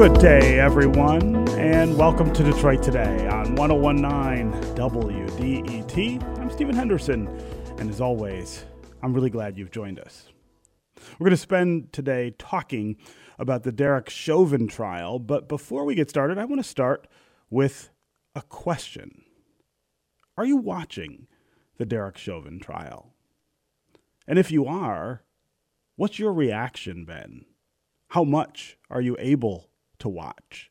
Good day, everyone, and welcome to Detroit Today on 1019 WDET. I'm Stephen Henderson, and as always, I'm really glad you've joined us. We're going to spend today talking about the Derek Chauvin trial, but before we get started, I want to start with a question. Are you watching the Derek Chauvin trial? And if you are, what's your reaction been? How much are you able to watch?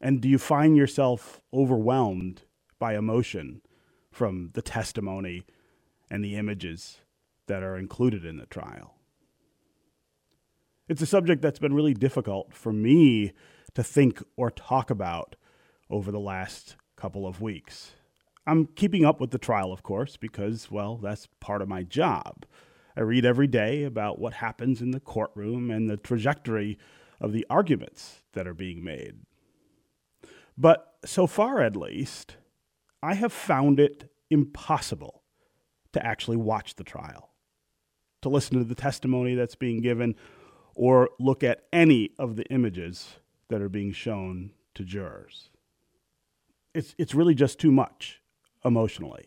And do you find yourself overwhelmed by emotion from the testimony and the images that are included in the trial? It's a subject that's been really difficult for me to think or talk about over the last couple of weeks. I'm keeping up with the trial, of course, because, well, that's part of my job. I read every day about what happens in the courtroom and the trajectory of the arguments that are being made. But so far, at least, I have found it impossible to actually watch the trial, to listen to the testimony that's being given, or look at any of the images that are being shown to jurors. It's really just too much emotionally.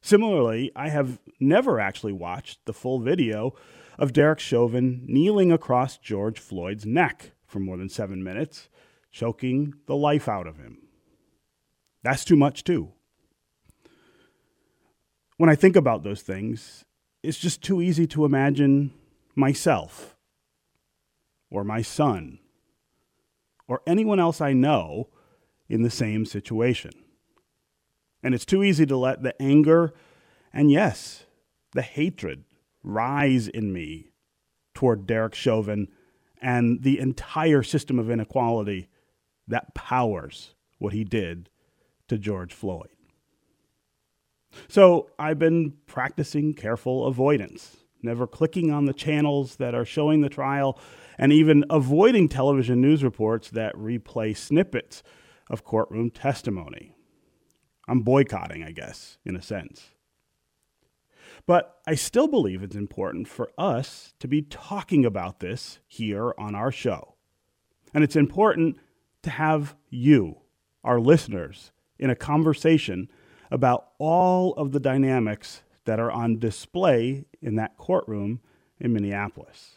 Similarly, I have never actually watched the full video of Derek Chauvin kneeling across George Floyd's neck for more than 7 minutes, choking the life out of him. That's too much, too. When I think about those things, it's just too easy to imagine myself or my son or anyone else I know in the same situation. And it's too easy to let the anger and, yes, the hatred rise in me toward Derek Chauvin and the entire system of inequality that powers what he did to George Floyd. So I've been practicing careful avoidance, never clicking on the channels that are showing the trial, and even avoiding television news reports that replay snippets of courtroom testimony. I'm boycotting, I guess, in a sense. But I still believe it's important for us to be talking about this here on our show. And it's important to have you, our listeners, in a conversation about all of the dynamics that are on display in that courtroom in Minneapolis.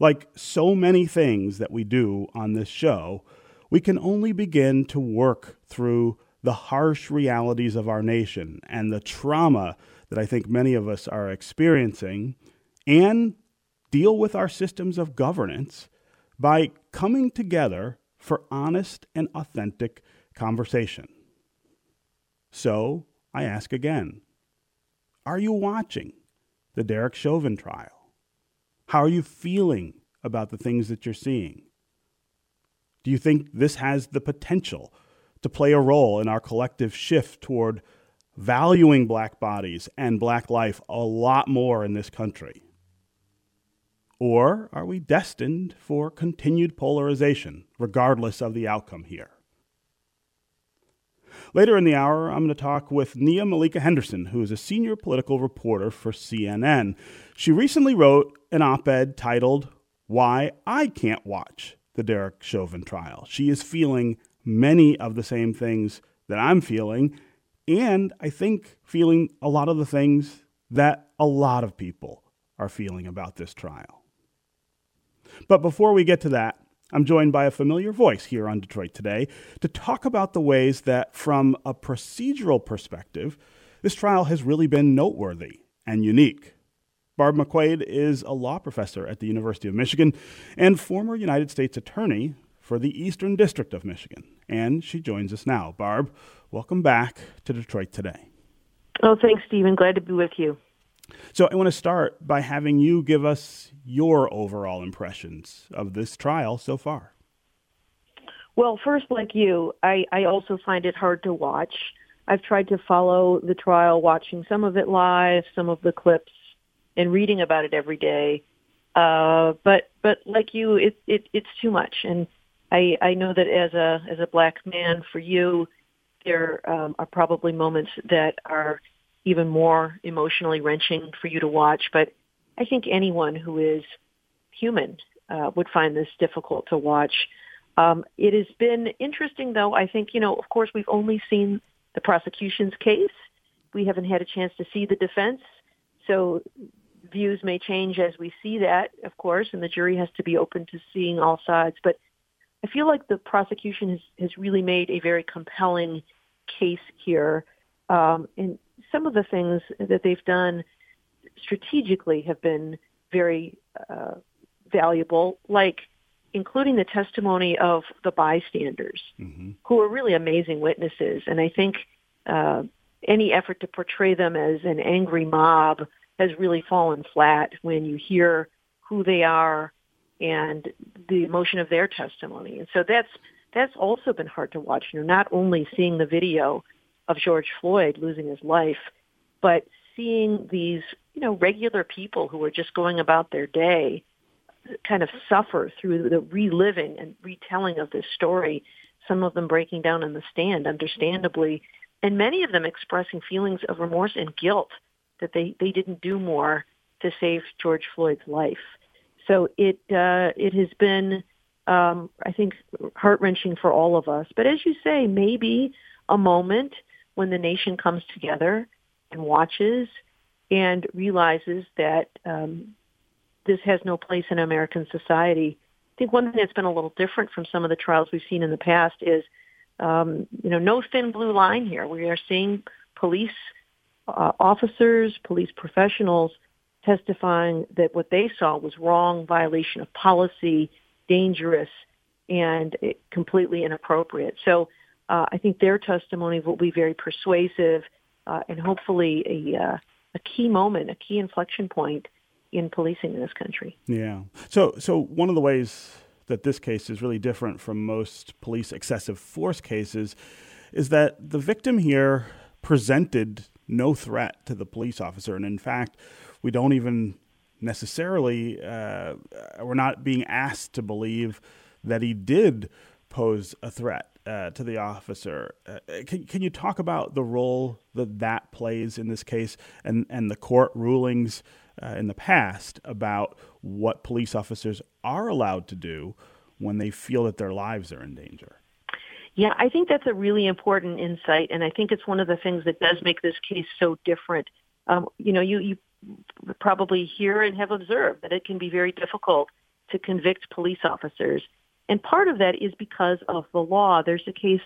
Like so many things that we do on this show, we can only begin to work through the harsh realities of our nation and the trauma that I think many of us are experiencing, and deal with our systems of governance by coming together for honest and authentic conversation. So I ask again, are you watching the Derek Chauvin trial? How are you feeling about the things that you're seeing? Do you think this has the potential to play a role in our collective shift toward valuing black bodies and black life a lot more in this country? Or are we destined for continued polarization, regardless of the outcome here? Later in the hour, I'm going to talk with Nia Malika Henderson, who is a senior political reporter for CNN. She recently wrote an op-ed titled, "Why I Can't Watch the Derek Chauvin Trial." She is feeling many of the same things that I'm feeling, and I think feeling a lot of the things that a lot of people are feeling about this trial. But before we get to that, I'm joined by a familiar voice here on Detroit Today to talk about the ways that, from a procedural perspective, this trial has really been noteworthy and unique. Barb McQuade is a law professor at the University of Michigan and former United States Attorney for the Eastern District of Michigan, and she joins us now. Barb, welcome back to Detroit Today. Oh, thanks, Stephen. Glad to be with you. So I want to start by having you give us your overall impressions of this trial so far. Well, first, like you, I also find it hard to watch. I've tried to follow the trial, watching some of it live, some of the clips, and reading about it every day. But like you, it's too much. And I know that as a black man, for you, there are probably moments that are even more emotionally wrenching for you to watch. But I think anyone who is human would find this difficult to watch. It has been interesting, though. I think, of course, we've only seen the prosecution's case. We haven't had a chance to see the defense. So views may change as we see that, of course, and the jury has to be open to seeing all sides. But I feel like the prosecution has really made a very compelling case here. And some of the things that they've done strategically have been very valuable, like including the testimony of the bystanders, who are really amazing witnesses. And I think any effort to portray them as an angry mob has really fallen flat when you hear who they are and the emotion of their testimony. And so that's also been hard to watch. You're not only seeing the video of George Floyd losing his life, but seeing these, regular people who are just going about their day kind of suffer through the reliving and retelling of this story, some of them breaking down in the stand, understandably, and many of them expressing feelings of remorse and guilt that they didn't do more to save George Floyd's life. So it has been, I think, heart-wrenching for all of us. But as you say, maybe a moment when the nation comes together and watches and realizes that this has no place in American society. I think one thing that's been a little different from some of the trials we've seen in the past is, no thin blue line here. We are seeing police officers, police professionals testifying that what they saw was wrong, violation of policy, dangerous, and completely inappropriate. So I think their testimony will be very persuasive and hopefully a key moment, a key inflection point in policing in this country. Yeah. So one of the ways that this case is really different from most police excessive force cases is that the victim here presented no threat to the police officer. And in fact, we don't even necessarily, we're not being asked to believe that he did pose a threat to the officer. Can you talk about the role that plays in this case and the court rulings in the past about what police officers are allowed to do when they feel that their lives are in danger? Yeah, I think that's a really important insight, and I think it's one of the things that does make this case so different. You probably hear and have observed that it can be very difficult to convict police officers. And part of that is because of the law. There's a case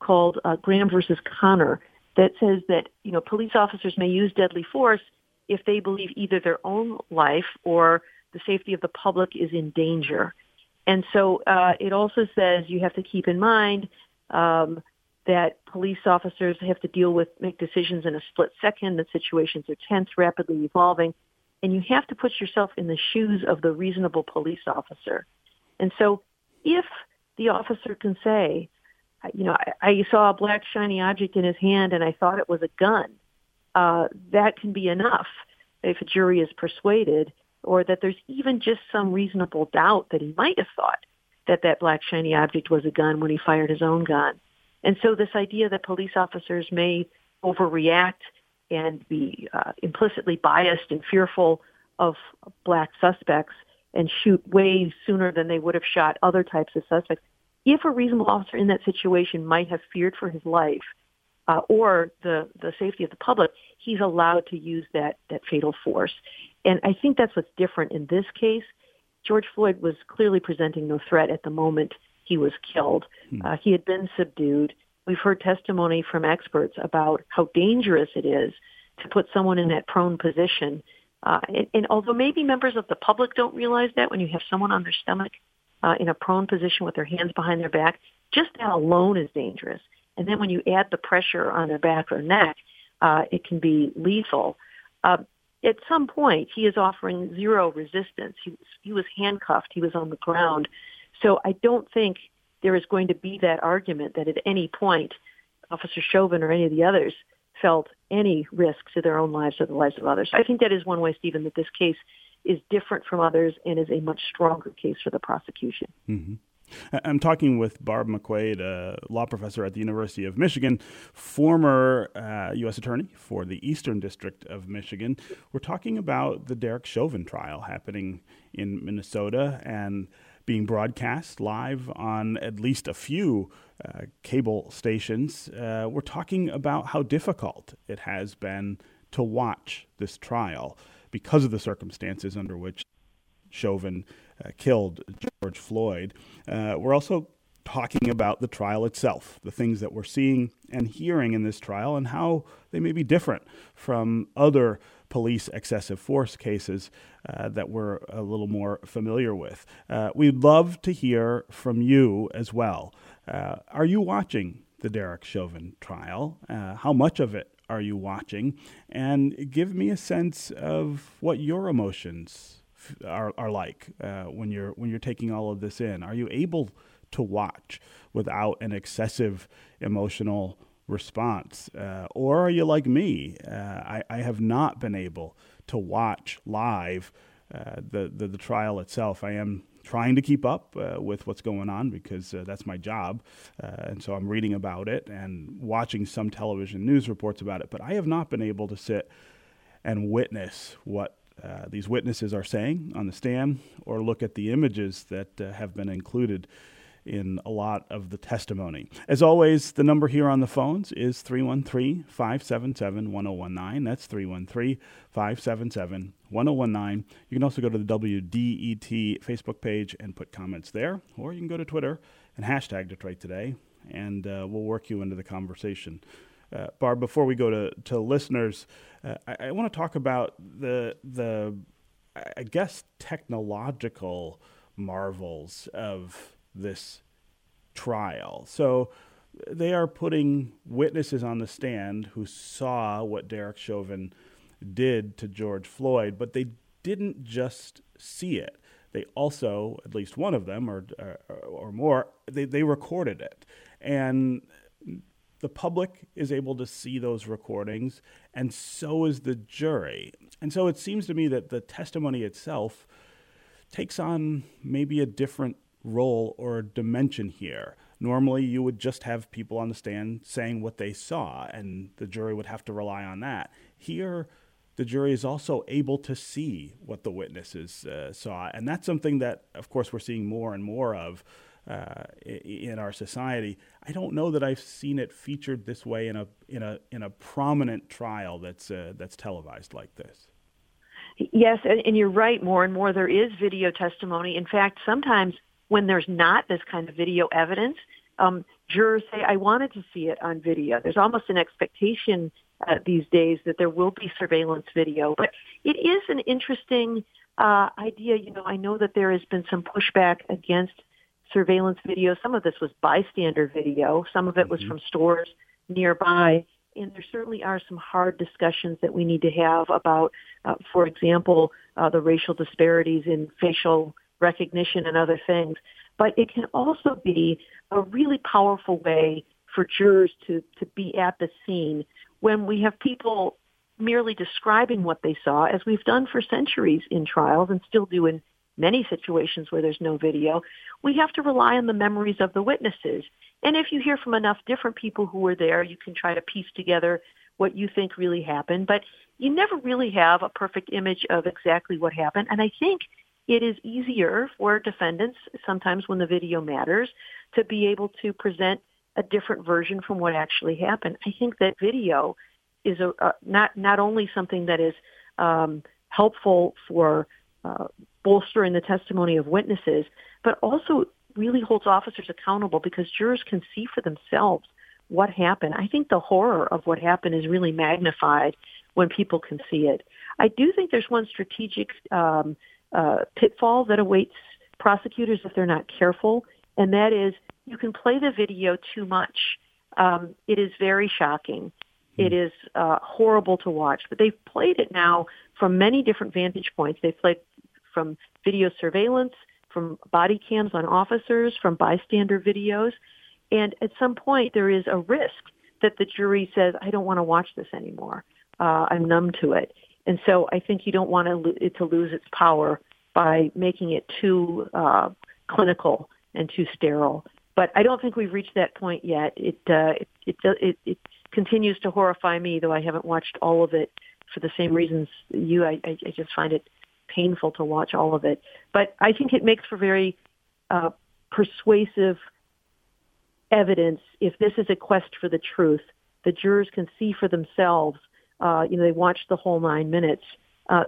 called Graham versus Connor that says that, police officers may use deadly force if they believe either their own life or the safety of the public is in danger. And so it also says you have to keep in mind that police officers have to make decisions in a split second, that situations are tense, rapidly evolving, and you have to put yourself in the shoes of the reasonable police officer. And so if the officer can say, I saw a black shiny object in his hand and I thought it was a gun, that can be enough if a jury is persuaded, or that there's even just some reasonable doubt that he might have thought that black shiny object was a gun when he fired his own gun. And so this idea that police officers may overreact and be implicitly biased and fearful of black suspects and shoot way sooner than they would have shot other types of suspects. If a reasonable officer in that situation might have feared for his life or the safety of the public, he's allowed to use that fatal force. And I think that's what's different in this case. George Floyd was clearly presenting no threat at the moment he was killed. He had been subdued. We've heard testimony from experts about how dangerous it is to put someone in that prone position. And although maybe members of the public don't realize that, when you have someone on their stomach in a prone position with their hands behind their back, just that alone is dangerous. And then when you add the pressure on their back or neck, it can be lethal. At some point, he is offering zero resistance. He was handcuffed. He was on the ground. So I don't think there is going to be that argument that at any point Officer Chauvin or any of the others felt any risk to their own lives or the lives of others. I think that is one way, Stephen, that this case is different from others and is a much stronger case for the prosecution. Mm-hmm. I'm talking with Barb McQuade, a law professor at the University of Michigan, former U.S. attorney for the Eastern District of Michigan. We're talking about the Derek Chauvin trial happening in Minnesota and being broadcast live on at least a few cable stations. We're talking about how difficult it has been to watch this trial because of the circumstances under which Chauvin killed George Floyd. We're also talking about the trial itself, the things that we're seeing and hearing in this trial and how they may be different from other police excessive force cases that we're a little more familiar with. We'd love to hear from you as well. Are you watching the Derek Chauvin trial? How much of it are you watching? And give me a sense of what your emotions are like when you're taking all of this in. Are you able to watch without an excessive emotional response? Or are you like me? I have not been able to watch live the trial itself. I am trying to keep up with what's going on because that's my job. And so I'm reading about it and watching some television news reports about it. But I have not been able to sit and witness what these witnesses are saying on the stand or look at the images that have been included in a lot of the testimony. As always, the number here on the phones is 313-577-1019. That's 313-577-1019. You can also go to the WDET Facebook page and put comments there, or you can go to Twitter and hashtag Detroit Today, and we'll work you into the conversation. Barb, before we go to listeners, I want to talk about the technological marvels of this trial. So they are putting witnesses on the stand who saw what Derek Chauvin did to George Floyd, but they didn't just see it. They also, at least one of them or more, they recorded it. And the public is able to see those recordings, and so is the jury. And so it seems to me that the testimony itself takes on maybe a different role or dimension here. Normally, you would just have people on the stand saying what they saw, and the jury would have to rely on that. Here, the jury is also able to see what the witnesses saw, and that's something that, of course, we're seeing more and more of in our society. I don't know that I've seen it featured this way in a prominent trial that's televised like this. Yes, and you're right. More and more, there is video testimony. In fact, sometimes when there's not this kind of video evidence, jurors say, I wanted to see it on video. There's almost an expectation these days that there will be surveillance video. But it is an interesting idea. You know, I know that there has been some pushback against surveillance video. Some of this was bystander video. Some of it was from stores nearby. And there certainly are some hard discussions that we need to have about, for example, the racial disparities in facial recognition and other things. But it can also be a really powerful way for jurors to be at the scene when we have people merely describing what they saw, as we've done for centuries in trials and still do in many situations where there's no video. We have to rely on the memories of the witnesses. And if you hear from enough different people who were there, you can try to piece together what you think really happened. But you never really have a perfect image of exactly what happened. And I think it is easier for defendants, sometimes when the video matters, to be able to present a different version from what actually happened. I think that video is not only something that is helpful for bolstering the testimony of witnesses, but also really holds officers accountable because jurors can see for themselves what happened. I think the horror of what happened is really magnified when people can see it. I do think there's one strategic pitfall that awaits prosecutors if they're not careful, and that is you can play the video too much. It is very shocking. It is horrible to watch, but they've played it now from many different vantage points. They've played from video surveillance, from body cams on officers, from bystander videos. And at some point, there is a risk that the jury says, I don't want to watch this anymore. I'm numb to it. And so I think you don't want it to lose its power by making it too clinical and too sterile. But I don't think we've reached that point yet. It continues to horrify me, though I haven't watched all of it for the same reasons you. I just find it painful to watch all of it. But I think it makes for very persuasive evidence. If this is a quest for the truth, the jurors can see for themselves. They watched the whole 9 minutes.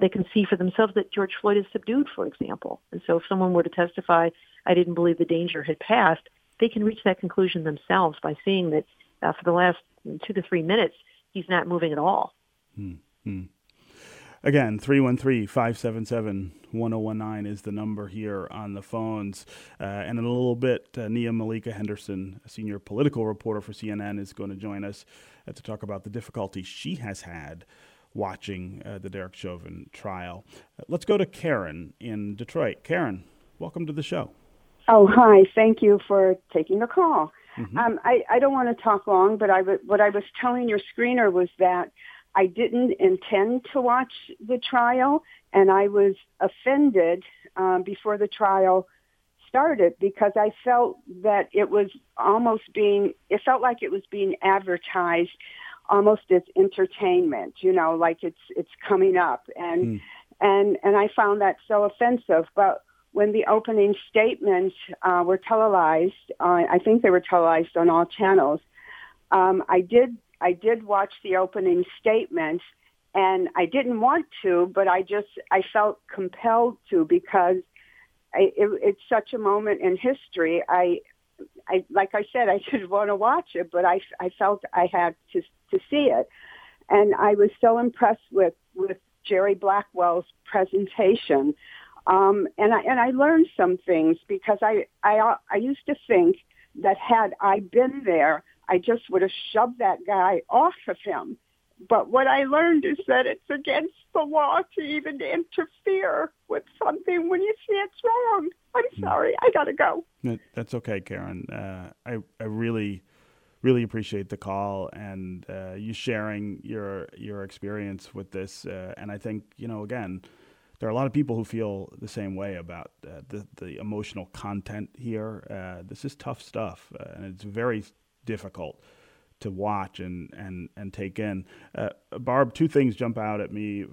They can see for themselves that George Floyd is subdued, for example. And so if someone were to testify, I didn't believe the danger had passed, they can reach that conclusion themselves by seeing that for the last 2 to 3 minutes, he's not moving at all. Mm-hmm. Again, 313-577-1019 is the number here on the phones. And in a little bit, Nia Malika Henderson, a senior political reporter for CNN, is going to join us to talk about the difficulty she has had watching the Derek Chauvin trial. Let's go to Karen in Detroit. Karen, welcome to the show. Oh, hi. Thank you for taking the call. Mm-hmm. I don't want to talk long, but what I was telling your screener was that I didn't intend to watch the trial, and I was offended before the trial started because I felt that it felt like it was being advertised almost as entertainment, like it's coming up. And I found that so offensive. But when the opening statements were televised, I think they were televised on all channels, I did watch the opening statements, and I didn't want to, but I felt compelled to because it's such a moment in history. I like I said, I didn't want to watch it, but I felt I had to see it. And I was so impressed with Jerry Blackwell's presentation. And I learned some things because I used to think that had I been there, I just would have shoved that guy off of him. But what I learned is that it's against the law to even interfere with something when you see it's wrong. I'm sorry. I got to go. That's okay, Karen. I really, really appreciate the call and you sharing your experience with this. And I think, again, there are a lot of people who feel the same way about the emotional content here. This is tough stuff, and it's very difficult to watch and take in. Barb, two things jump out at me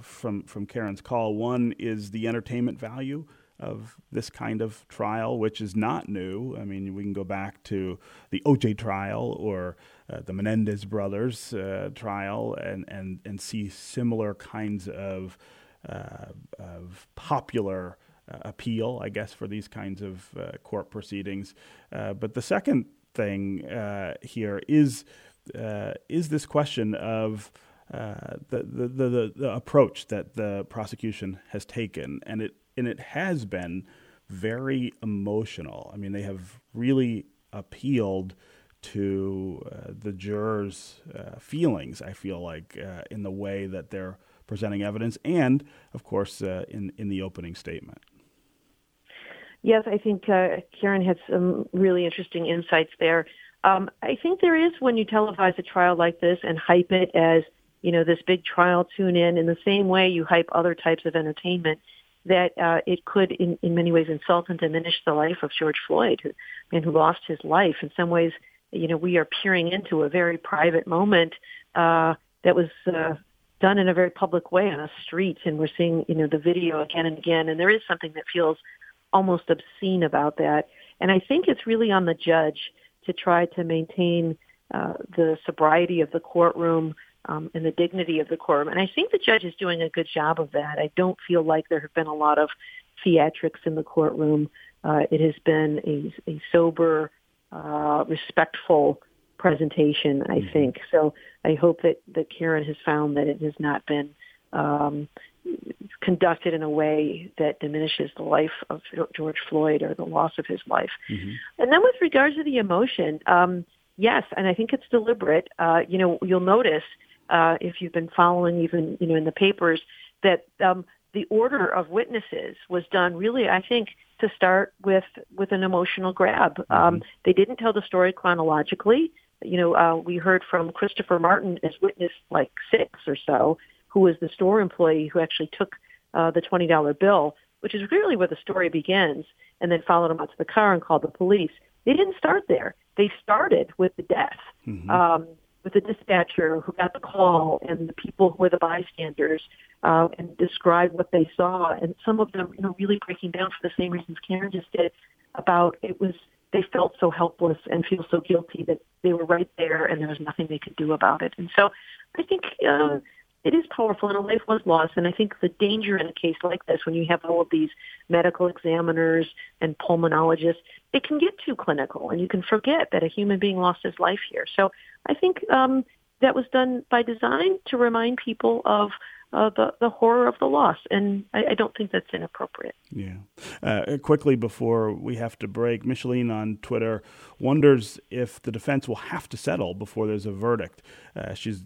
from Karen's call. One is the entertainment value of this kind of trial, which is not new. I mean, we can go back to the OJ trial or the Menendez brothers trial and see similar kinds of popular appeal, I guess, for these kinds of court proceedings. But the second thing here is this question of the approach that the prosecution has taken, and it has been very emotional. I mean, they have really appealed to the jurors' feelings. I feel like in the way that they're presenting evidence and, of course, in the opening statement. Yes, I think Karen had some really interesting insights there. I think there is, when you televise a trial like this and hype it as, this big trial, tune in the same way you hype other types of entertainment, that it could, in many ways, insult and diminish the life of George Floyd, who lost his life. In some ways, we are peering into a very private moment that was done in a very public way on a street, and we're seeing, the video again and again, and there is something that feels almost obscene about that. And I think it's really on the judge to try to maintain the sobriety of the courtroom and the dignity of the courtroom. And I think the judge is doing a good job of that. I don't feel like there have been a lot of theatrics in the courtroom. It has been a sober, respectful presentation, I think. So I hope that Karen has found that it has not been conducted in a way that diminishes the life of George Floyd or the loss of his life. Mm-hmm. And then with regards to the emotion, yes, and I think it's deliberate. You'll notice if you've been following even, in the papers that the order of witnesses was done really, I think, to start with an emotional grab. Mm-hmm. They didn't tell the story chronologically. We heard from Christopher Martin as witness like six or so, who was the store employee who actually took the $20 bill, which is really where the story begins, and then followed him out to the car and called the police. They didn't start there. They started with the death, with the dispatcher who got the call and the people who were the bystanders, and described what they saw. And some of them, you know, really breaking down for the same reasons Karen just did about it was they felt so helpless and feel so guilty that they were right there and there was nothing they could do about it. And so I think it is powerful, and a life was lost. And I think the danger in a case like this, when you have all of these medical examiners and pulmonologists, it can get too clinical, and you can forget that a human being lost his life here. So I think that was done by design to remind people of the horror of the loss, and I don't think that's inappropriate. Yeah. Quickly before we have to break, Micheline on Twitter wonders if the defense will have to settle before there's a verdict. She's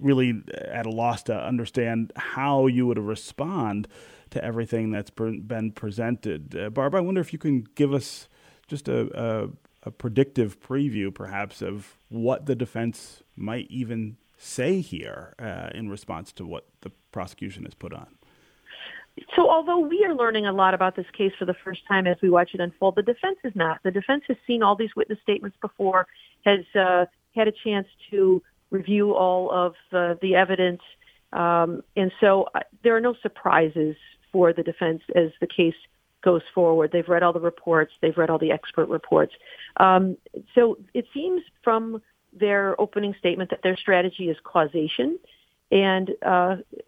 really at a loss to understand how you would respond to everything that's been presented. Barb, I wonder if you can give us just a predictive preview, perhaps, of what the defense might even say here in response to what the prosecution has put on. So although we are learning a lot about this case for the first time as we watch it unfold, the defense is not. The defense has seen all these witness statements before, has had a chance to review all of the evidence. And so there are no surprises for the defense as the case goes forward. They've read all the reports. They've read all the expert reports. So it seems from their opening statement that their strategy is causation, and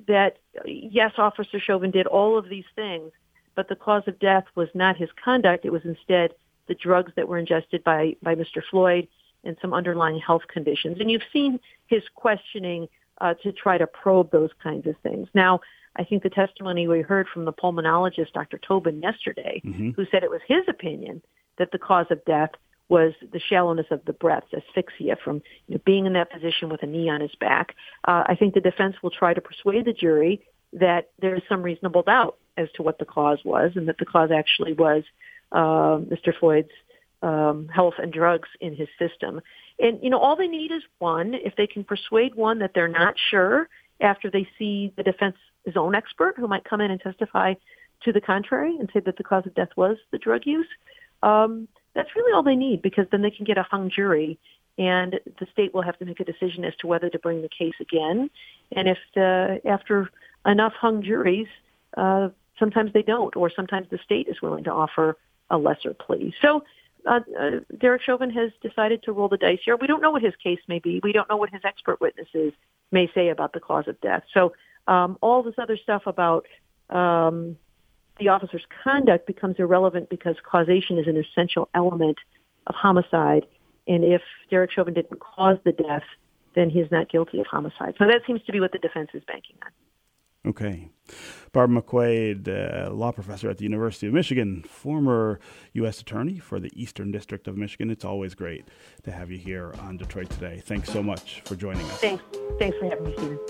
that, yes, Officer Chauvin did all of these things, but the cause of death was not his conduct. It was instead the drugs that were ingested by Mr. Floyd and some underlying health conditions. And you've seen his questioning to try to probe those kinds of things. Now, I think the testimony we heard from the pulmonologist, Dr. Tobin, yesterday, who said it was his opinion that the cause of death was the shallowness of the breath, asphyxia, from being in that position with a knee on his back. I think the defense will try to persuade the jury that there is some reasonable doubt as to what the cause was, and that the cause actually was Mr. Floyd's health and drugs in his system. And, you know, all they need is one. If they can persuade one that they're not sure after they see the defense's own expert who might come in and testify to the contrary and say that the cause of death was the drug use, that's really all they need, because then they can get a hung jury, and the state will have to make a decision as to whether to bring the case again. And if after enough hung juries, sometimes they don't, or sometimes the state is willing to offer a lesser plea. So Derek Chauvin has decided to roll the dice here. We don't know what his case may be. We don't know what his expert witnesses may say about the cause of death. So all this other stuff about the officer's conduct becomes irrelevant, because causation is an essential element of homicide. And if Derek Chauvin didn't cause the death, then he is not guilty of homicide. So that seems to be what the defense is banking on. Okay. Barb McQuade, law professor at the University of Michigan, former U.S. attorney for the Eastern District of Michigan. It's always great to have you here on Detroit Today. Thanks so much for joining us. Thanks for having me, Stephen.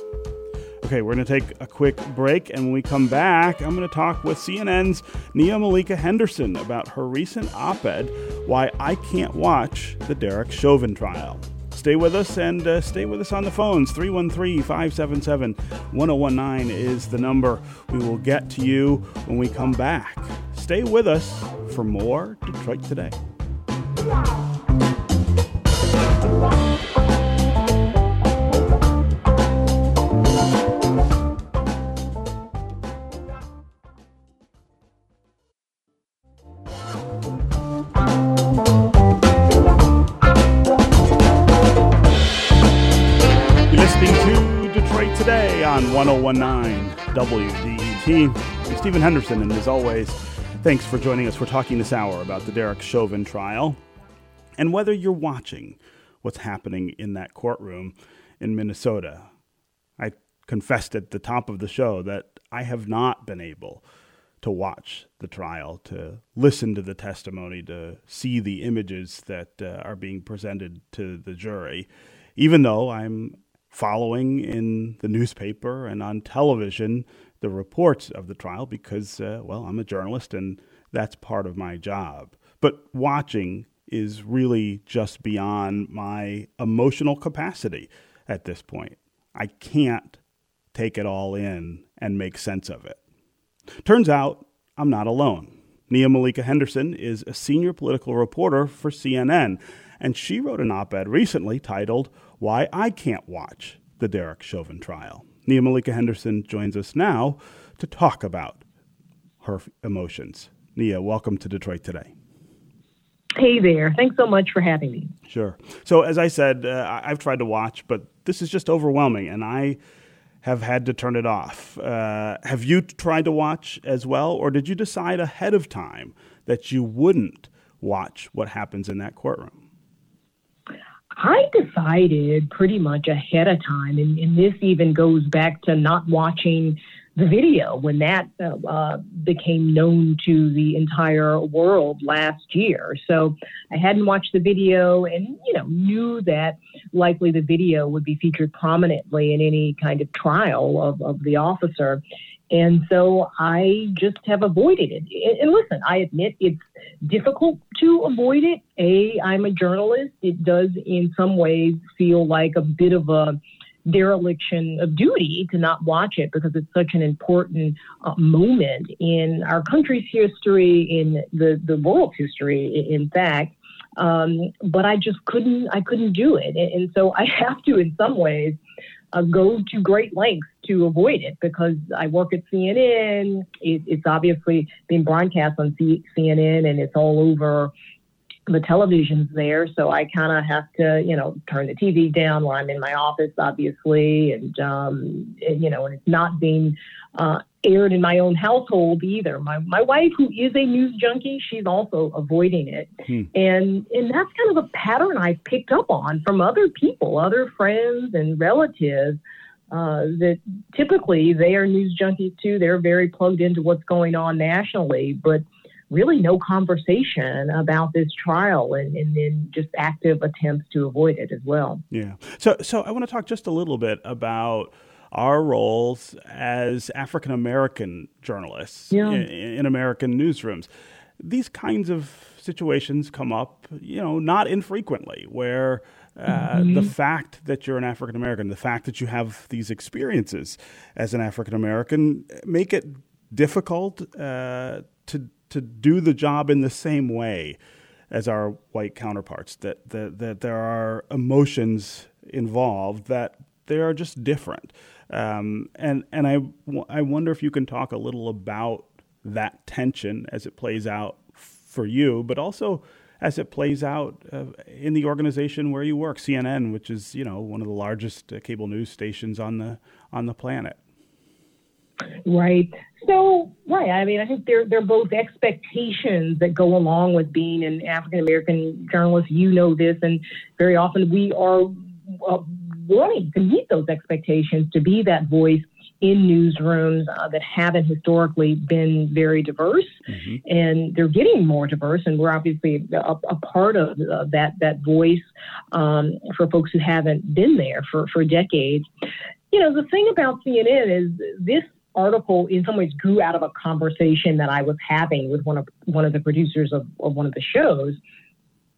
Okay, we're going to take a quick break, and when we come back, I'm going to talk with CNN's Nia Malika Henderson about her recent op-ed, Why I Can't Watch the Derek Chauvin Trial. Stay with us, and stay with us on the phones. 313-577-1019 is the number. We will get to you when we come back. Stay with us for more Detroit Today. On 101.9 WDET. I'm Stephen Henderson, and as always, thanks for joining us. We're talking this hour about the Derek Chauvin trial and whether you're watching what's happening in that courtroom in Minnesota. I confessed at the top of the show that I have not been able to watch the trial, to listen to the testimony, to see the images that are being presented to the jury, even though I'm following in the newspaper and on television the reports of the trial, because, well, I'm a journalist and that's part of my job. But watching is really just beyond my emotional capacity at this point. I can't take it all in and make sense of it. Turns out I'm not alone. Nia Malika Henderson is a senior political reporter for CNN, and she wrote an op-ed recently titled, "Why I Can't Watch the Derek Chauvin Trial." Nia Malika Henderson joins us now to talk about her emotions. Nia, welcome to Detroit Today. Hey there. Thanks so much for having me. Sure. So as I said, I've tried to watch, but this is just overwhelming, and I have had to turn it off. Have you tried to watch as well, or did you decide ahead of time that you wouldn't watch what happens in that courtroom? I decided pretty much ahead of time, and this even goes back to not watching the video when that became known to the entire world last year. So I hadn't watched the video and, knew that likely the video would be featured prominently in any kind of trial of the officer. And so I just have avoided it. And listen, I admit it's difficult to avoid it. I'm a journalist. It does in some ways feel like a bit of a dereliction of duty to not watch it because it's such an important moment in our country's history, in the world's history, in fact. But I just couldn't do it. And so I have to, in some ways, go to great lengths to avoid it because I work at CNN. It's obviously been broadcast on CNN and it's all over the television's there, so I kind of have to, turn the TV down while I'm in my office, obviously, and it's not being aired in my own household either. My wife, who is a news junkie, she's also avoiding it, and that's kind of a pattern I picked up on from other people, other friends and relatives. That typically they are news junkies too. They're very plugged into what's going on nationally, but really no conversation about this trial and then just active attempts to avoid it as well. Yeah. So I want to talk just a little bit about our roles as African-American journalists in American newsrooms. These kinds of situations come up, not infrequently, where the fact that you're an African-American, the fact that you have these experiences as an African-American make it difficult to do the job in the same way as our white counterparts, that there are emotions involved, that they are just different. And I wonder if you can talk a little about that tension as it plays out for you, but also as it plays out in the organization where you work, CNN, which is, one of the largest cable news stations on the planet. Right. So, right. I mean, I think they're both expectations that go along with being an African-American journalist. You know this, and very often we are wanting to meet those expectations, to be that voice in newsrooms that haven't historically been very diverse, and they're getting more diverse, and we're obviously a part of that voice for folks who haven't been there for decades. The thing about CNN is this article in some ways grew out of a conversation that I was having with one of the producers of one of the shows.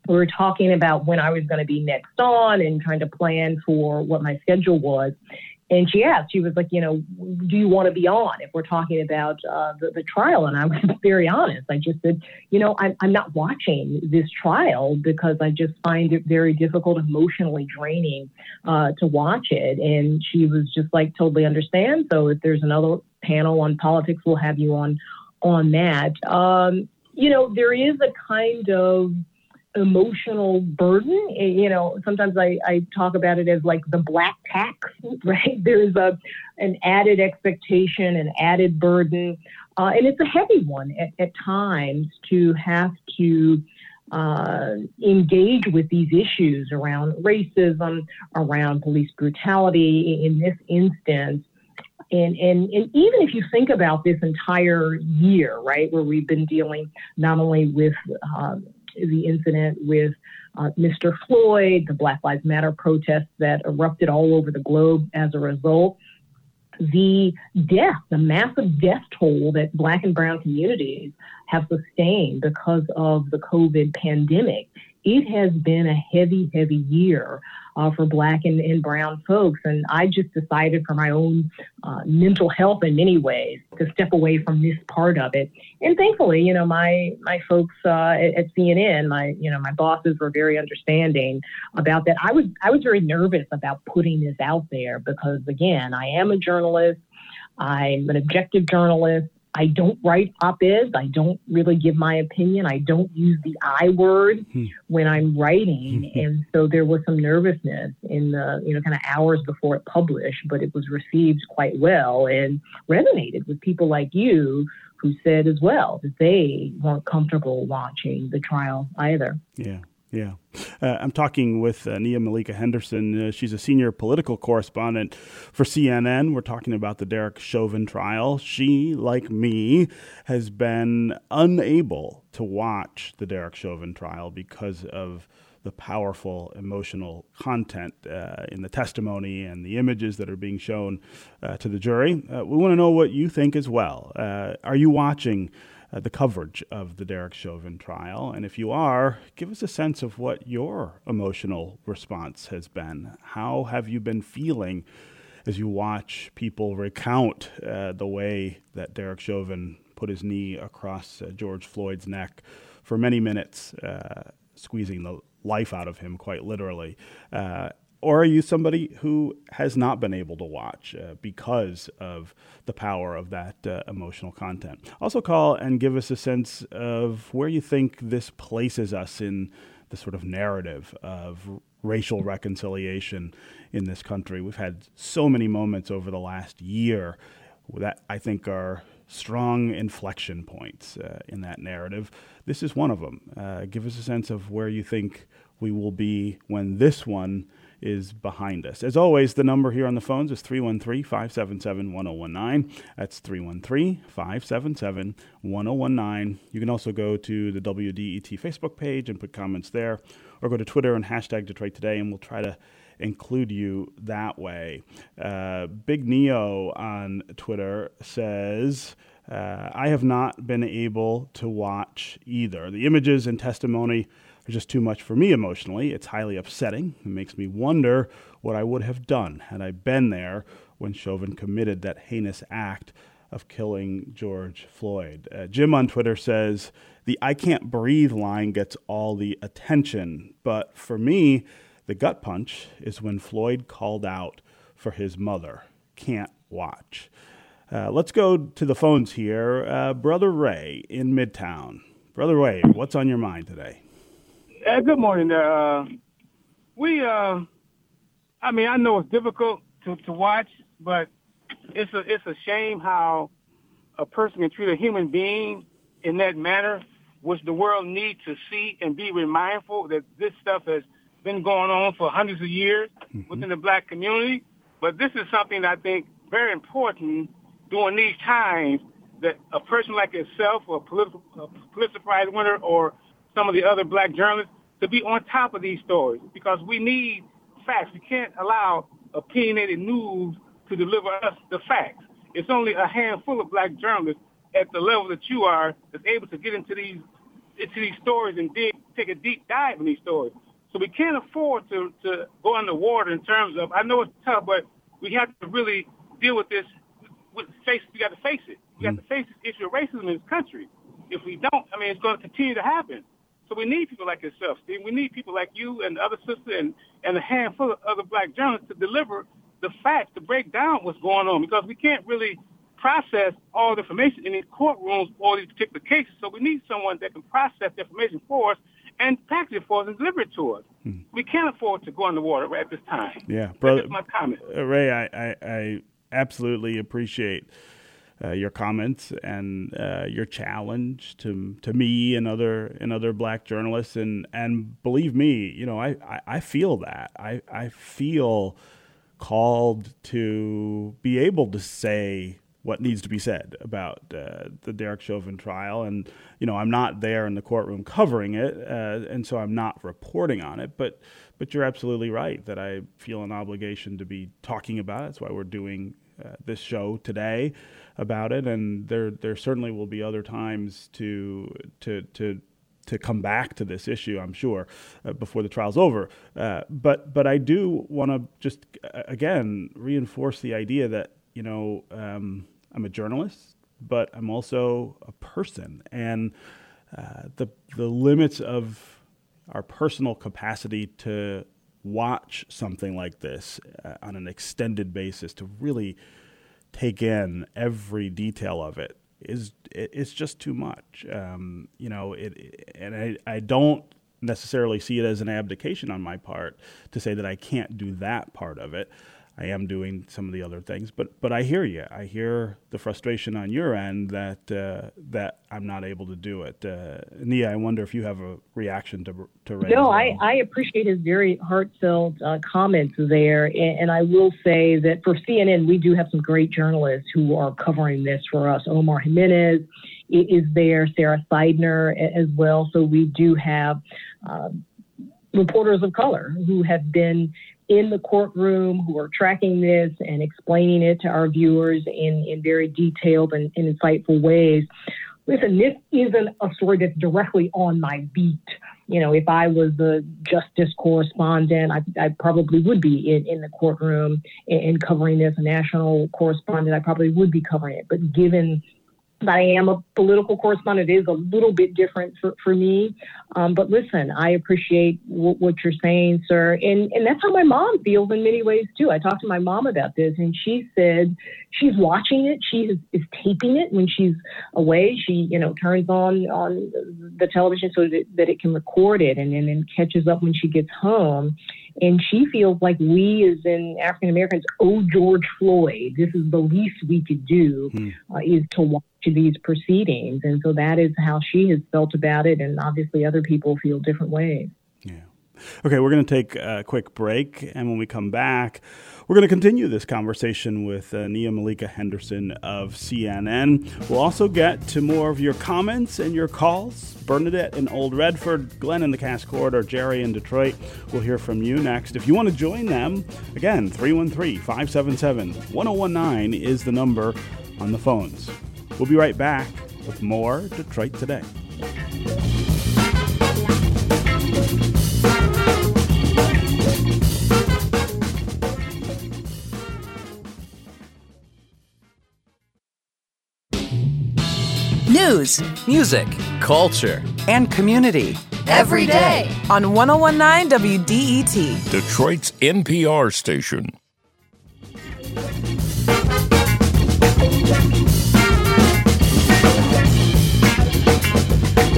We were talking about when I was going to be next on and trying to plan for what my schedule was. And she was like, do you want to be on if we're talking about the trial? And I was very honest. I just said, I'm not watching this trial because I just find it very difficult, emotionally draining to watch it. And she was just like, totally understand. So if there's another panel on politics, we'll have you on that. There is a kind of emotional burden. Sometimes I talk about it as like the black tax, right? There's an added expectation, an added burden, and it's a heavy one at times to have to engage with these issues around racism, around police brutality in this instance. And even if you think about this entire year, right, where we've been dealing not only with the incident with Mr. Floyd, the Black Lives Matter protests that erupted all over the globe as a result, the massive death toll that Black and Brown communities have sustained because of the COVID pandemic it has been a heavy, heavy year for Black and brown folks. And I just decided for my own mental health in many ways to step away from this part of it. And thankfully, you know, my folks at CNN, my bosses were very understanding about that. I was very nervous about putting this out there because, again, I am a journalist. I'm an objective journalist. I don't write op-eds. I don't really give my opinion. I don't use the I word when I'm writing. And so there was some nervousness in the, kind of hours before it published, but it was received quite well and resonated with people like you who said as well that they weren't comfortable watching the trial either. Yeah. Yeah. I'm talking with Nia Malika Henderson. She's a senior political correspondent for CNN. We're talking about the Derek Chauvin trial. She, like me, has been unable to watch the Derek Chauvin trial because of the powerful emotional content in the testimony and the images that are being shown to the jury. We want to know what you think as well. Are you watching the coverage of the Derek Chauvin trial? And if you are, give us a sense of what your emotional response has been. How have you been feeling as you watch people recount the way that Derek Chauvin put his knee across George Floyd's neck for many minutes, squeezing the life out of him quite literally? Or are you somebody who has not been able to watch because of the power of that emotional content? Also call and give us a sense of where you think this places us in the sort of narrative of racial reconciliation in this country. We've had so many moments over the last year that I think are strong inflection points in that narrative. This is one of them. Give us a sense of where you think we will be when this one is behind us. As always, the number here on the phones is 313-577-1019. That's 313-577-1019. You can also go to the WDET Facebook page and put comments there, or go to Twitter and hashtag Detroit Today, and we'll try to include you that way. Big Neo on Twitter says, I have not been able to watch either. The images and testimony are just too much for me emotionally. It's highly upsetting. It makes me wonder what I would have done had I been there when Chauvin committed that heinous act of killing George Floyd. Jim on Twitter says, the I can't breathe line gets all the attention, but for me, the gut punch is when Floyd called out for his mother. Can't watch. Let's go to the phones here. Brother Ray in Midtown. Brother Ray, what's on your mind today? Good morning. I know it's difficult to watch, but it's a shame how a person can treat a human being in that manner, which the world needs to see and be remindful that this stuff has been going on for hundreds of years within the Black community. But this is something that I think very important during these times, that a person like yourself or a Pulitzer Prize winner or some of the other Black journalists to be on top of these stories, because we need facts. We can't allow opinionated news to deliver us the facts. It's only a handful of Black journalists at the level that you are that's able to get into these stories and take a deep dive in these stories. So we can't afford to go underwater in terms of, I know it's tough, but we have to really deal with this. We got to face it. We got to face this issue of racism in this country. If we don't, it's going to continue to happen. So we need people like yourself, Steve. We need people like you and the other sister and a handful of other Black journalists to deliver the facts, to break down what's going on, because we can't really process all the information in these courtrooms or these particular cases. So we need someone that can process the information for us and package it for us and deliver it to us. We can't afford to go underwater at this time. Yeah, brother. That's my comment. Ray, I absolutely appreciate your comments and your challenge to me and other Black journalists, and believe me, I feel that. I feel called to be able to say what needs to be said about the Derek Chauvin trial, and I'm not there in the courtroom covering it, and so I'm not reporting on it, but you're absolutely right that I feel an obligation to be talking about it. That's why we're doing this show today about it, and there certainly will be other times to to come back to this issue, I'm sure, before the trial's over. But I do want to just, again, reinforce the idea that, you know, I'm a journalist, but I'm also a person. And the limits of our personal capacity to watch something like this on an extended basis, to really take in every detail of it, it's just too much. You know, I don't necessarily see it as an abdication on my part to say that I can't do that part of it. I am doing some of the other things, but I hear you. I hear the frustration on your end that I'm not able to do it. Nia, I wonder if you have a reaction to Ray. No, I appreciate his very heartfelt comments there, and I will say that for CNN, we do have some great journalists who are covering this for us. Omar Jimenez is there, Sarah Seidner as well. So we do have reporters of color who have been in the courtroom, who are tracking this and explaining it to our viewers in very detailed and insightful ways. Listen, this isn't a story that's directly on my beat. You know, if I was the justice correspondent, I probably would be in the courtroom and covering this. A national correspondent, I probably would be covering it. But given I am a political correspondent, it is a little bit different for me. But listen, I appreciate what you're saying, sir. And that's how my mom feels in many ways, too. I talked to my mom about this, and she said she's watching it. She is taping it when she's away. She, you know, turns on the television so that it can record it and then catches up when she gets home. And she feels like we, as in African Americans, owe George Floyd. This is the least we could do, is to watch these proceedings. And so that is how she has felt about it. And obviously other people feel different ways. Yeah. Okay, we're going to take a quick break. And when we come back, we're going to continue this conversation with Nia Malika Henderson of CNN. We'll also get to more of your comments and your calls. Bernadette in Old Redford, Glenn in the Cass Corridor, Jerry in Detroit. We'll hear from you next. If you want to join them, again, 313-577-1019 is the number on the phones. We'll be right back with more Detroit Today. News, music, culture, and community. Every day on 1019 WDET, Detroit's NPR station.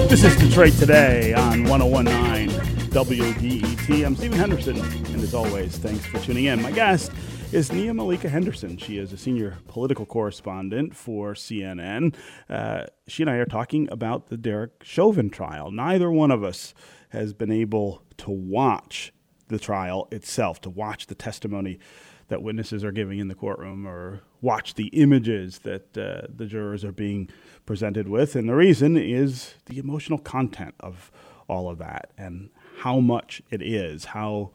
This is Detroit Today on 1019 WDET. I'm Stephen Henderson, and as always, thanks for tuning in. My guest is Nia Malika Henderson. She is a senior political correspondent for CNN. She and I are talking about the Derek Chauvin trial. Neither one of us has been able to watch the trial itself, to watch the testimony that witnesses are giving in the courtroom or watch the images that the jurors are being presented with. And the reason is the emotional content of all of that and how much it is, how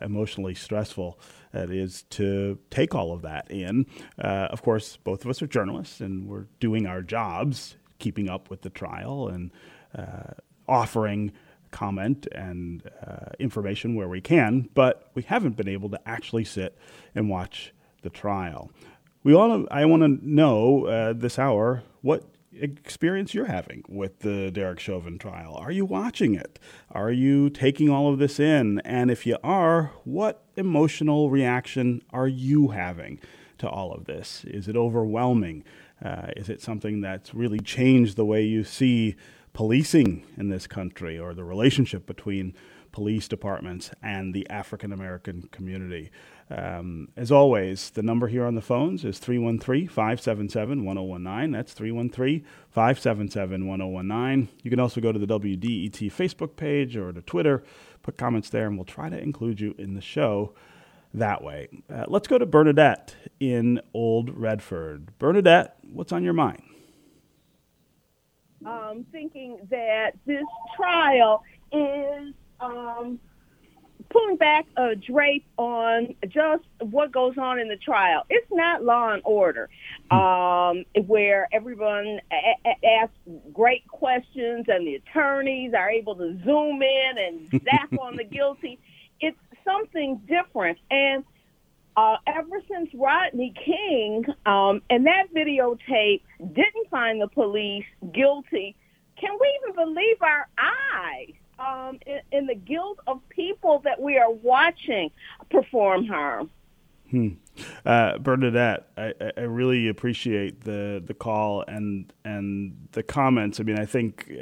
emotionally stressful it is to take all of that in. Of course, both of us are journalists, and we're doing our jobs, keeping up with the trial and offering comment and information where we can, but we haven't been able to actually sit and watch the trial. I want to know this hour what experience you're having with the Derek Chauvin trial. Are you watching it? Are you taking all of this in? And if you are, what emotional reaction are you having to all of this? Is it overwhelming? Is it something that's really changed the way you see policing in this country or the relationship between police departments and the African American community? As always, the number here on the phones is 313-577-1019. That's 313-577-1019. You can also go to the WDET Facebook page or to Twitter, put comments there, and we'll try to include you in the show that way. Let's go to Bernadette in Old Redford. Bernadette, what's on your mind? Thinking that this trial is pulling back a drape on just what goes on in the trial. It's not Law and Order, where everyone asks great questions. questions and the attorneys are able to zoom in and zap on the guilty. It's something different. And ever since Rodney King, and that videotape didn't find the police guilty, can we even believe our eyes in the guilt of people that we are watching perform harm? Bernadette, I really appreciate the call and the comments. I mean, I think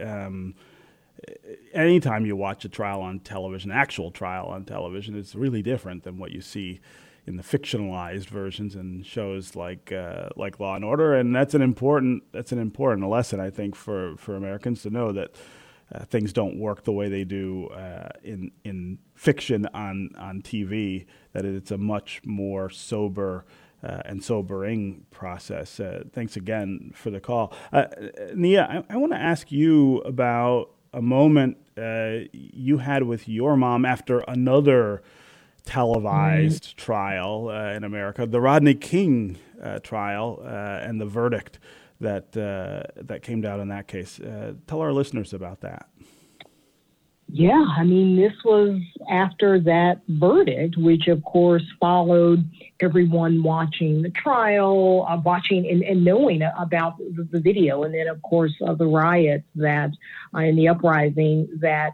anytime you watch a trial on television, actual trial on television, it's really different than what you see in the fictionalized versions and shows like Law and Order. And that's an important lesson, I think, for Americans to know that things don't work the way they do in fiction on TV, that it's a much more sober and sobering process. Thanks again for the call. Nia, I want to ask you about a moment you had with your mom after another televised trial in America, the Rodney King trial and the verdict that came down in that case. Tell our listeners about that. Yeah, I mean, this was after that verdict, which of course followed everyone watching the trial, watching and knowing about the video, and then of course the riots that and the uprising that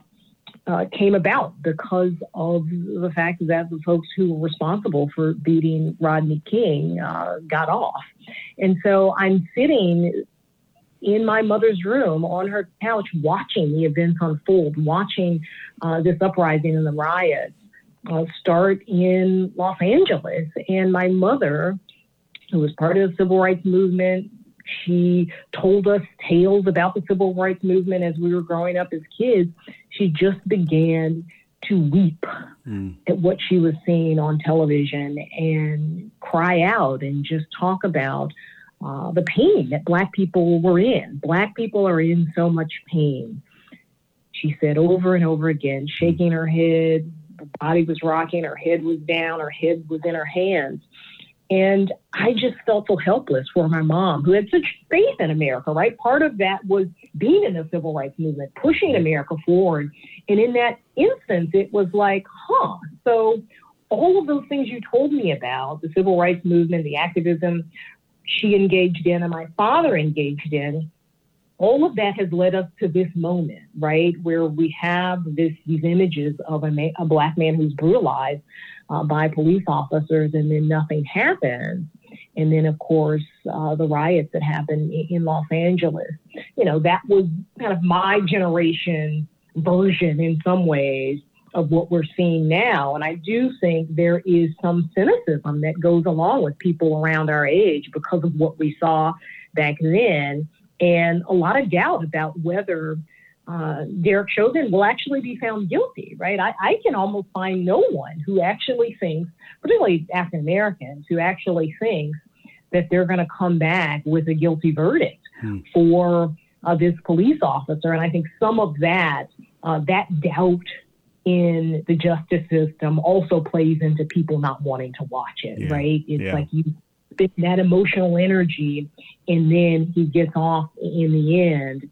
came about because of the fact that the folks who were responsible for beating Rodney King got off. And so I'm sitting in my mother's room on her couch watching the events unfold, watching this uprising and the riots start in Los Angeles. And my mother, who was part of the civil rights movement, she told us tales about the civil rights movement as we were growing up as kids. She just began to weep at what she was seeing on television and cry out and just talk about the pain that Black people were in. Black people are in so much pain, she said over and over again, shaking her head. Her body was rocking, her head was down, her head was in her hands. And I just felt so helpless for my mom, who had such faith in America, right? Part of that was being in the civil rights movement, pushing America forward. And in that instance, it was like, so all of those things you told me about, the civil rights movement, the activism she engaged in and my father engaged in, all of that has led us to this moment, right, where we have these images of a Black man who's brutalized by police officers, and then nothing happens. And then, of course, the riots that happened in Los Angeles. You know, that was kind of my generation version in some ways of what we're seeing now. And I do think there is some cynicism that goes along with people around our age because of what we saw back then. And a lot of doubt about whether Derek Chauvin will actually be found guilty, right? I can almost find no one who actually thinks, particularly African Americans, who actually thinks that they're going to come back with a guilty verdict for this police officer. And I think some of that doubt in the justice system also plays into people not wanting to watch it, right? It's like you spend that emotional energy and then he gets off in the end.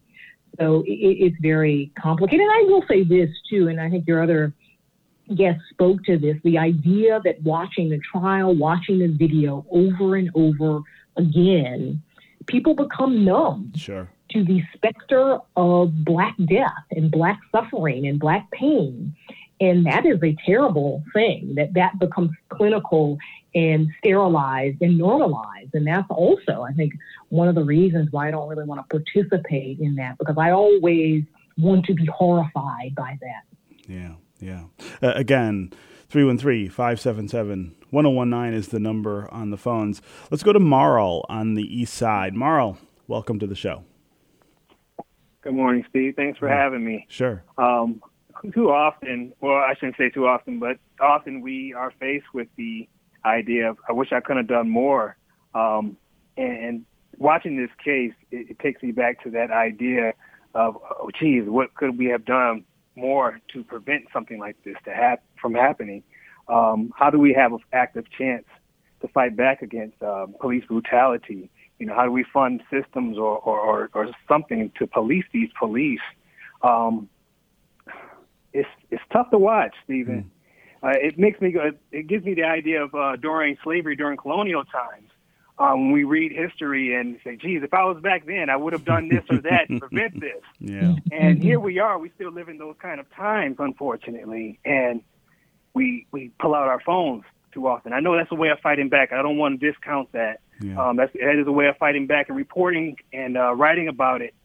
So it's very complicated. And I will say this, too, and I think your other guest spoke to this, the idea that watching the trial, watching the video over and over again, people become numb to the specter of Black death and Black suffering and Black pain. And that is a terrible thing, that becomes clinical and sterilized and normalized. And that's also, I think, one of the reasons why I don't really want to participate in that, because I always want to be horrified by that. Yeah. Again, 313-577-1019 is the number on the phones. Let's go to Marl on the east side. Marl, welcome to the show. Good morning, Steve. Thanks for having me. Sure. Too often, well, I shouldn't say too often, but often we are faced with the idea of, I wish I could have done more. And watching this case, it takes me back to that idea of, oh, geez, what could we have done more to prevent something like this from happening? How do we have an active chance to fight back against police brutality? You know, how do we fund systems or something to police these police? It's tough to watch, Stephen. It makes me go. It gives me the idea of during slavery, during colonial times, when we read history and say, "Geez, if I was back then, I would have done this or that to prevent this." Yeah. And here we are. We still live in those kind of times, unfortunately, and we pull out our phones too often. I know that's a way of fighting back. I don't want to discount that. Yeah. That is a way of fighting back, and reporting and writing about it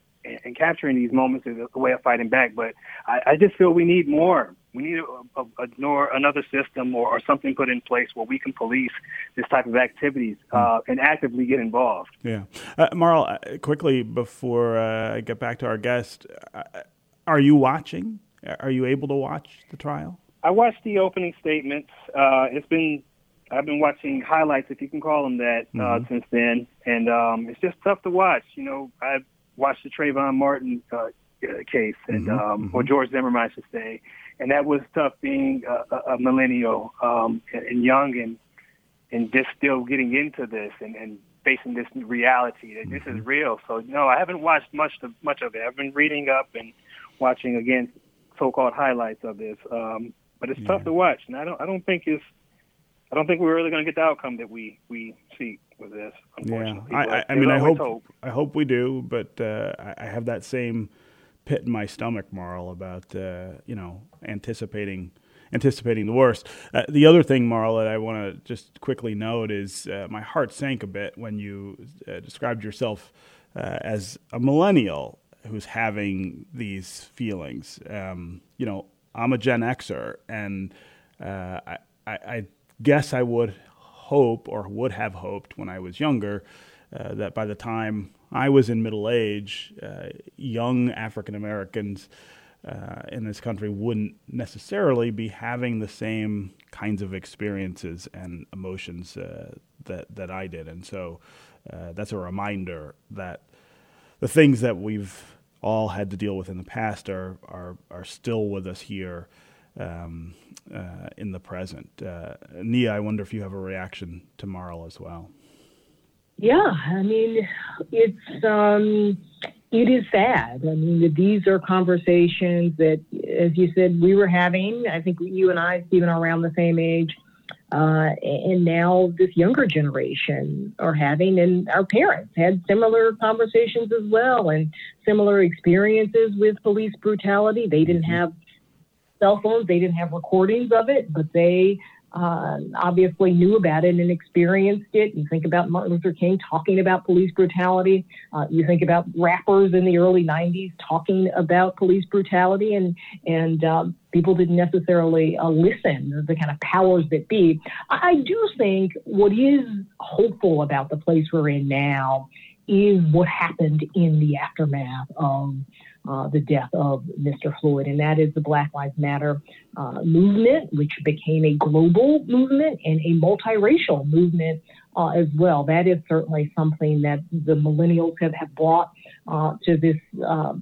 and capturing these moments is a way of fighting back. But I just feel we need more. We need another system or something put in place where we can police this type of activities and actively get involved. Yeah. Marl, quickly before I get back to our guest, are you watching? Are you able to watch the trial? I watched the opening statements. I've been watching highlights, if you can call them that, since then. And it's just tough to watch. You know, I watched the Trayvon Martin case, and or George Zimmerman, I should say. And that was tough, being a millennial and young and just still getting into this and facing this reality that this is real. So, no, I haven't watched much of it. I've been reading up and watching, again, so-called highlights of this. But it's tough to watch, and I don't think we're really going to get the outcome that we seek with this, unfortunately. Yeah. I hope we do, but I have that same pit in my stomach, Marl, about anticipating the worst. The other thing, Marl, that I want to just quickly note is my heart sank a bit when you described yourself as a millennial who's having these feelings. I'm a Gen Xer, and I guess I would hope, or would have hoped when I was younger, that by the time I was in middle age, young African Americans in this country wouldn't necessarily be having the same kinds of experiences and emotions that I did. And so that's a reminder that the things that we've all had to deal with in the past are still with us here in the present. Nia, I wonder if you have a reaction to Marl as well. Yeah, I mean, it is sad. I mean, these are conversations that, as you said, we were having. I think you and I, Stephen, are around the same age, and now this younger generation are having, and our parents had similar conversations as well, and similar experiences with police brutality. They didn't have cell phones, they didn't have recordings of it, but they obviously knew about it and experienced it. You think about Martin Luther King talking about police brutality. You think about rappers in the early 90s talking about police brutality, and people didn't necessarily listen to the kind of powers that be. I do think what is hopeful about the place we're in now is what happened in the aftermath of the death of Mr. Floyd, and that is the Black Lives Matter movement, which became a global movement and a multiracial movement as well. That is certainly something that the millennials have brought to this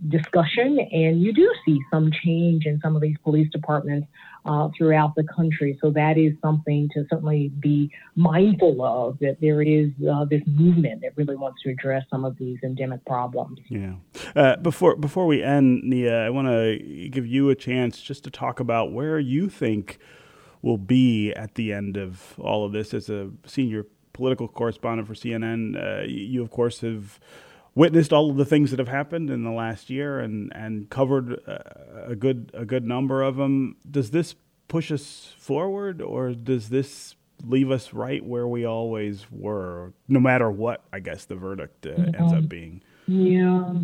discussion, and you do see some change in some of these police departments throughout the country. So that is something to certainly be mindful of, that there is this movement that really wants to address some of these endemic problems. Yeah. Before we end, Nia, I want to give you a chance just to talk about where you think we'll be at the end of all of this. As a senior political correspondent for CNN, you, of course, have witnessed all of the things that have happened in the last year and covered a good number of them. Does this push us forward, or does this leave us right where we always were, no matter what, I guess, the verdict ends up being? Yeah.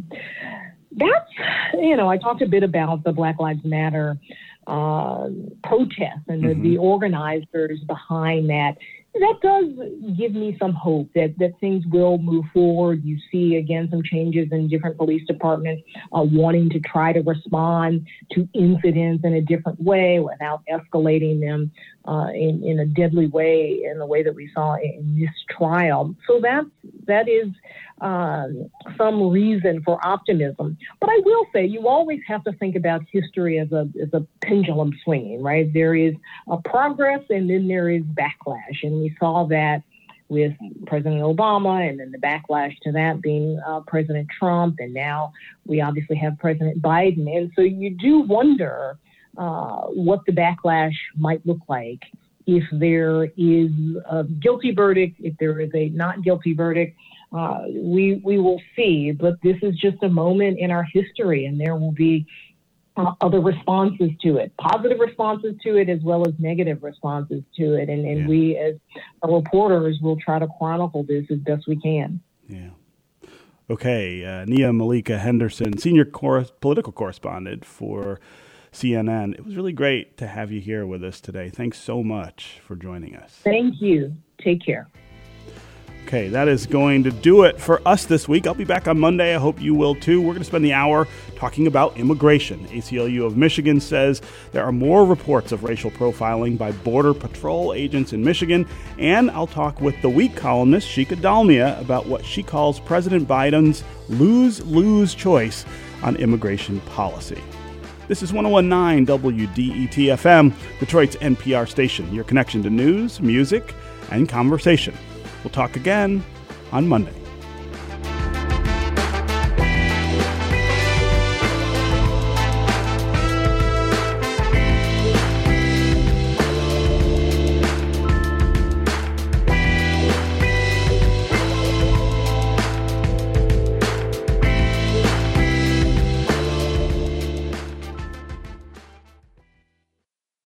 That's, I talked a bit about the Black Lives Matter protests and the organizers behind that. That does give me some hope that things will move forward. You see, again, some changes in different police departments wanting to try to respond to incidents in a different way without escalating them in a deadly way, in the way that we saw in this trial. So that is some reason for optimism. But I will say, you always have to think about history as a pendulum swinging, right? There is a progress, and then there is backlash, and we saw that with President Obama and then the backlash to that being President Trump. And now we obviously have President Biden. And so you do wonder what the backlash might look like if there is a guilty verdict, if there is a not guilty verdict. We will see, but this is just a moment in our history, and there will be other responses to it, positive responses to it, as well as negative responses to it. And we as reporters will try to chronicle this as best we can. Yeah. Okay. Nia Malika Henderson, senior political correspondent for CNN. It was really great to have you here with us today. Thanks so much for joining us. Thank you. Take care. Okay, that is going to do it for us this week. I'll be back on Monday. I hope you will too. We're going to spend the hour talking about immigration. ACLU of Michigan says there are more reports of racial profiling by Border Patrol agents in Michigan. And I'll talk with The Week columnist Sheikha Dalmia about what she calls President Biden's lose-lose choice on immigration policy. This is 101.9 WDET-FM, Detroit's NPR station, your connection to news, music, and conversation. We'll talk again on Monday.